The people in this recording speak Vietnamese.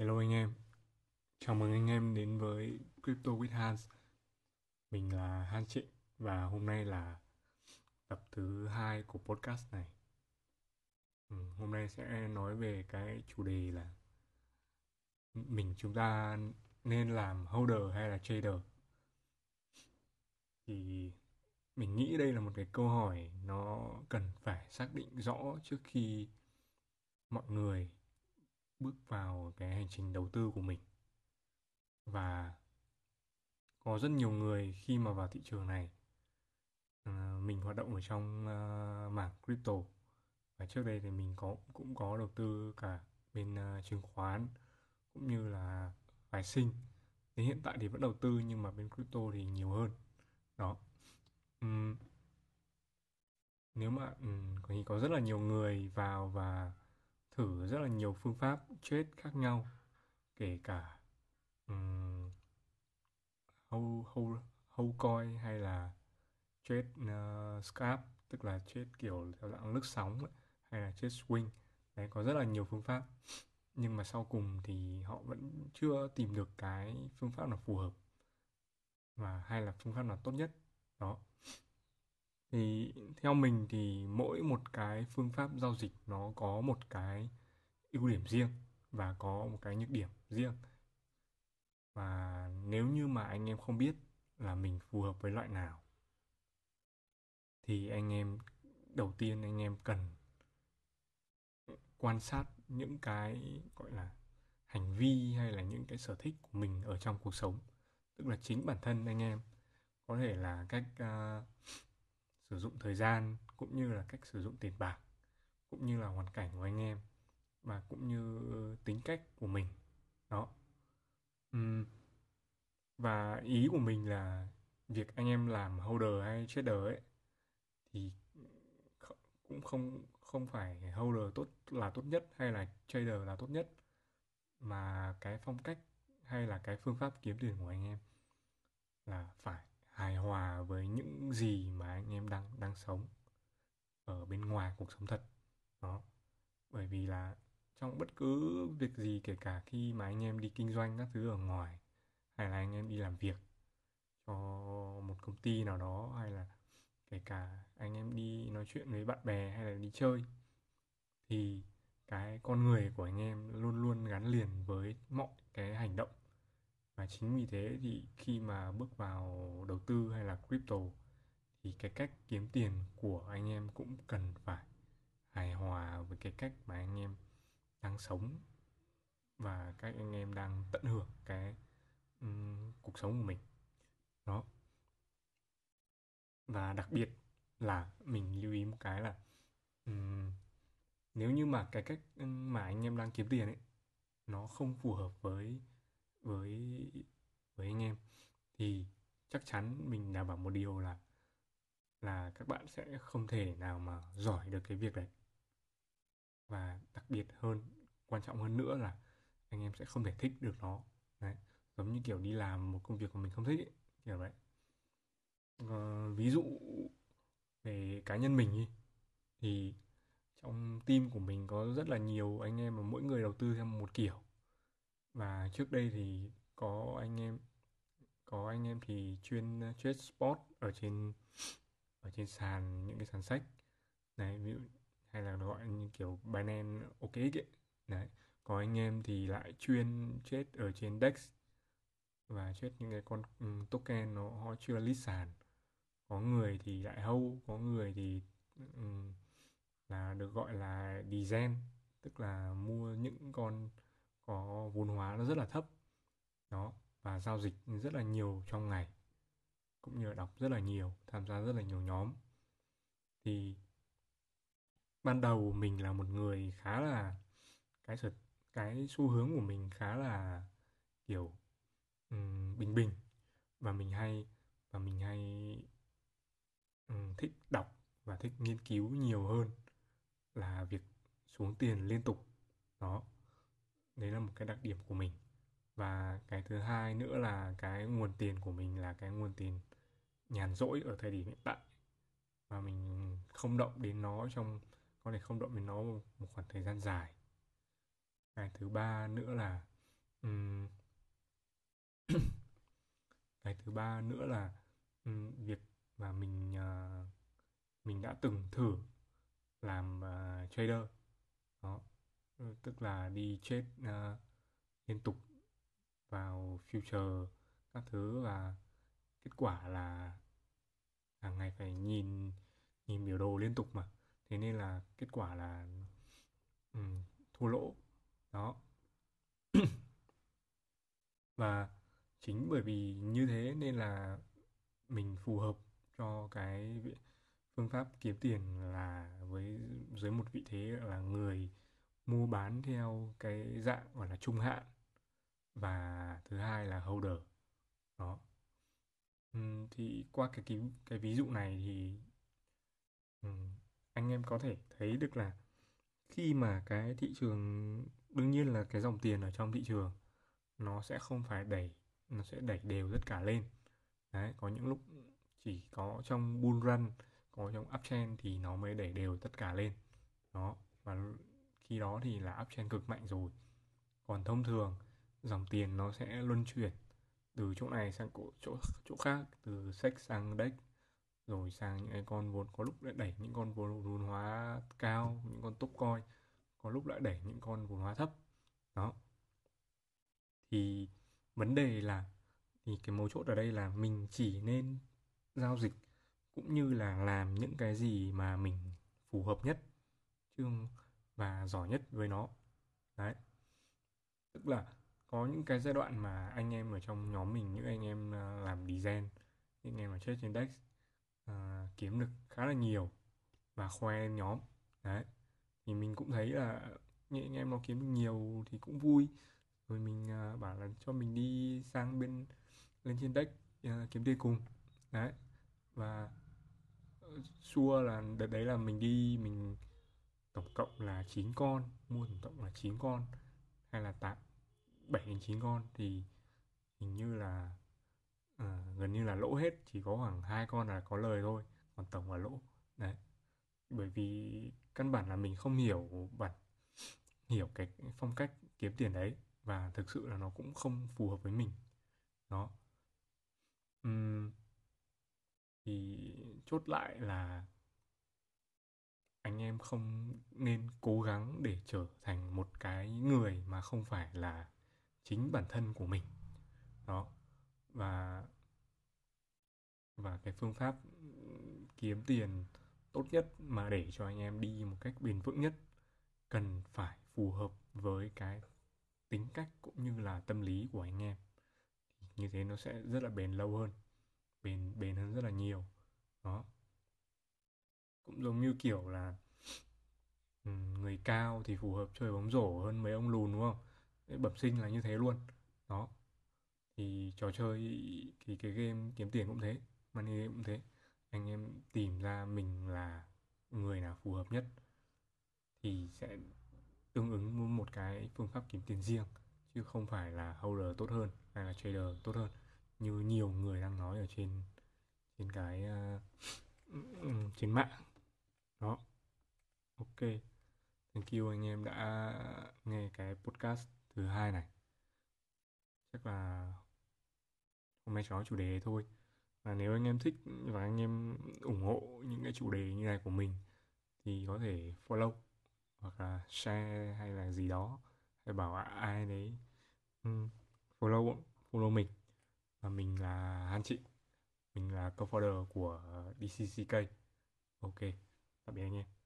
Hello anh em, chào mừng anh em đến với Crypto with Hans. Mình là Hans Trịnh và hôm nay là tập thứ 2 của podcast này. Hôm nay sẽ nói về cái chủ đề là chúng ta nên làm holder hay là trader. Thì mình nghĩ đây là một cái câu hỏi nó cần phải xác định rõ trước khi mọi người bước vào cái hành trình đầu tư của mình. Và có rất nhiều người khi mà vào thị trường này, mình hoạt động ở trong mảng crypto, và trước đây thì mình cũng có đầu tư cả bên chứng khoán cũng như là phái sinh. Thì hiện tại thì vẫn đầu tư nhưng mà bên crypto thì nhiều hơn. Đó. Nếu mà có rất là nhiều người vào và thử rất là nhiều phương pháp trade khác nhau, kể cả hold coin hay là trade scalp, tức là trade kiểu theo dạng lướt sóng ấy, hay là trade swing. Đấy, có rất là nhiều phương pháp, nhưng mà sau cùng thì họ vẫn chưa tìm được cái phương pháp nào phù hợp và hay là phương pháp nào tốt nhất. Đó. Thì theo mình thì mỗi một cái phương pháp giao dịch nó có một cái ưu điểm riêng và có một cái nhược điểm riêng. Và nếu như mà anh em không biết là mình phù hợp với loại nào thì anh em đầu tiên anh em cần quan sát những cái gọi là hành vi hay là những cái sở thích của mình ở trong cuộc sống. Tức là chính bản thân anh em, có thể là cách sử dụng thời gian cũng như là cách sử dụng tiền bạc, cũng như là hoàn cảnh của anh em và cũng như tính cách của mình. Đó. Và ý của mình là việc anh em làm holder hay trader ấy thì cũng không phải holder tốt là tốt nhất hay là trader là tốt nhất, mà cái phong cách hay là cái phương pháp kiếm tiền của anh em là phải hài hòa với những gì mà anh em đang sống ở bên ngoài cuộc sống thật. Đó. Bởi vì là trong bất cứ việc gì, kể cả khi mà anh em đi kinh doanh các thứ ở ngoài, hay là anh em đi làm việc cho một công ty nào đó, hay là kể cả anh em đi nói chuyện với bạn bè hay là đi chơi, thì cái con người của anh em luôn luôn gắn liền với mọi cái hành động. Và chính vì thế thì khi mà bước vào đầu tư hay là crypto thì cái cách kiếm tiền của anh em cũng cần phải hài hòa với cái cách mà anh em đang sống và cách anh em đang tận hưởng cái cuộc sống của mình. Đó. Và đặc biệt là mình lưu ý một cái là nếu như mà cái cách mà anh em đang kiếm tiền ấy nó không phù hợp với anh em thì chắc chắn mình đảm bảo một điều là các bạn sẽ không thể nào mà giỏi được cái việc đấy. Và đặc biệt hơn, quan trọng hơn nữa là anh em sẽ không thể thích được nó. Đấy, giống như kiểu đi làm một công việc mà mình không thích ấy, kiểu vậy. Ví dụ về cá nhân mình thì trong team của mình có rất là nhiều anh em mà mỗi người đầu tư theo một kiểu. Và trước đây thì có anh em thì chuyên trade spot ở trên sàn, những cái sàn sách đấy, ví dụ, hay là gọi như kiểu Binance, OKX ấy. Đấy, có anh em thì lại chuyên trade ở trên DEX và trade những cái con token họ chưa list sàn. Có người thì lại hold, có người thì là được gọi là degen, tức là mua những con có vốn hóa nó rất là thấp. Đó, và giao dịch rất là nhiều trong ngày, cũng như là đọc rất là nhiều, tham gia rất là nhiều nhóm. Thì ban đầu mình là một người khá là cái xu hướng của mình khá là kiểu bình, và mình hay thích đọc và thích nghiên cứu nhiều hơn là việc xuống tiền liên tục. Đó. Đấy là một cái đặc điểm của mình. Và cái thứ hai nữa là cái nguồn tiền của mình là cái nguồn tiền nhàn rỗi ở thời điểm hiện tại, và mình không động đến nó có thể không động đến nó một khoảng thời gian dài. Cái thứ ba nữa là Cái thứ ba nữa là việc mà mình đã từng thử làm trader đó, tức là đi trade liên tục vào future các thứ, và kết quả là hàng ngày phải nhìn biểu đồ liên tục mà, thế nên là kết quả là thua lỗ đó. Và chính bởi vì như thế nên là mình phù hợp cho cái phương pháp kiếm tiền là dưới một vị thế là người mua bán theo cái dạng gọi là trung hạn, và thứ hai là holder đó. Thì qua cái ví dụ này thì anh em có thể thấy được là khi mà cái thị trường, đương nhiên là cái dòng tiền ở trong thị trường nó sẽ không phải đẩy, nó sẽ đẩy đều tất cả lên. Đấy, có những lúc chỉ có trong bull run, có trong uptrend thì nó mới đẩy đều tất cả lên. Đó, và khi đó thì là uptrend cực mạnh rồi. Còn thông thường dòng tiền nó sẽ luân chuyển từ chỗ này sang chỗ khác, từ SEC sang DEX, rồi sang những cái con vốn, có lúc lại đẩy những con vốn hóa cao, những con top coin, có lúc lại đẩy những con vốn hóa thấp. Đó. Thì vấn đề là, thì cái mấu chốt ở đây là mình chỉ nên giao dịch cũng như là làm những cái gì mà mình phù hợp nhất và giỏi nhất với nó. Đấy. Tức là có những cái giai đoạn mà anh em ở trong nhóm mình, những anh em làm design, những anh em mà trade trên DEX kiếm được khá là nhiều và khoe nhóm. Đấy. Thì mình cũng thấy là những anh em nó kiếm được nhiều thì cũng vui. Rồi mình bảo là cho mình đi sang bên lên trên DEX kiếm tiền cùng. Đấy. Và xua là đợt đấy là mình đi, mình tổng cộng là 9 con, mua tổng cộng là 9 con hay là 7 đến 9 con, thì hình như là gần như là lỗ hết, chỉ có khoảng 2 con là có lời thôi, còn tổng là lỗ. Đấy. Bởi vì căn bản là mình không hiểu cái phong cách kiếm tiền đấy, và thực sự là nó cũng không phù hợp với mình. Đó. Thì chốt lại là anh em không nên cố gắng để trở thành một cái người mà không phải là chính bản thân của mình. Đó. Và cái phương pháp kiếm tiền tốt nhất mà để cho anh em đi một cách bền vững nhất cần phải phù hợp với cái tính cách cũng như là tâm lý của anh em. Như thế nó sẽ rất là bền lâu hơn, bền hơn rất là nhiều. Đó. Cũng giống như kiểu là người cao thì phù hợp chơi bóng rổ hơn mấy ông lùn, đúng không? Bẩm sinh là như thế luôn. Đó. Thì trò chơi, thì cái game kiếm tiền cũng thế, money game cũng thế. Anh em tìm ra mình là người nào phù hợp nhất thì sẽ tương ứng một cái phương pháp kiếm tiền riêng, chứ không phải là holder tốt hơn hay là trader tốt hơn như nhiều người đang nói ở trên cái trên mạng. Đó. Ok. Thank you anh em đã nghe cái podcast thứ 2 này. Chắc là hôm nay có chủ đề thôi. Và nếu anh em thích và anh em ủng hộ những cái chủ đề như này của mình thì có thể follow hoặc là share hay là gì đó, hay bảo ai đấy follow mình. Và mình là Hans Trịnh, mình là co-founder của DCCK. Ok, tạm biệt anh em.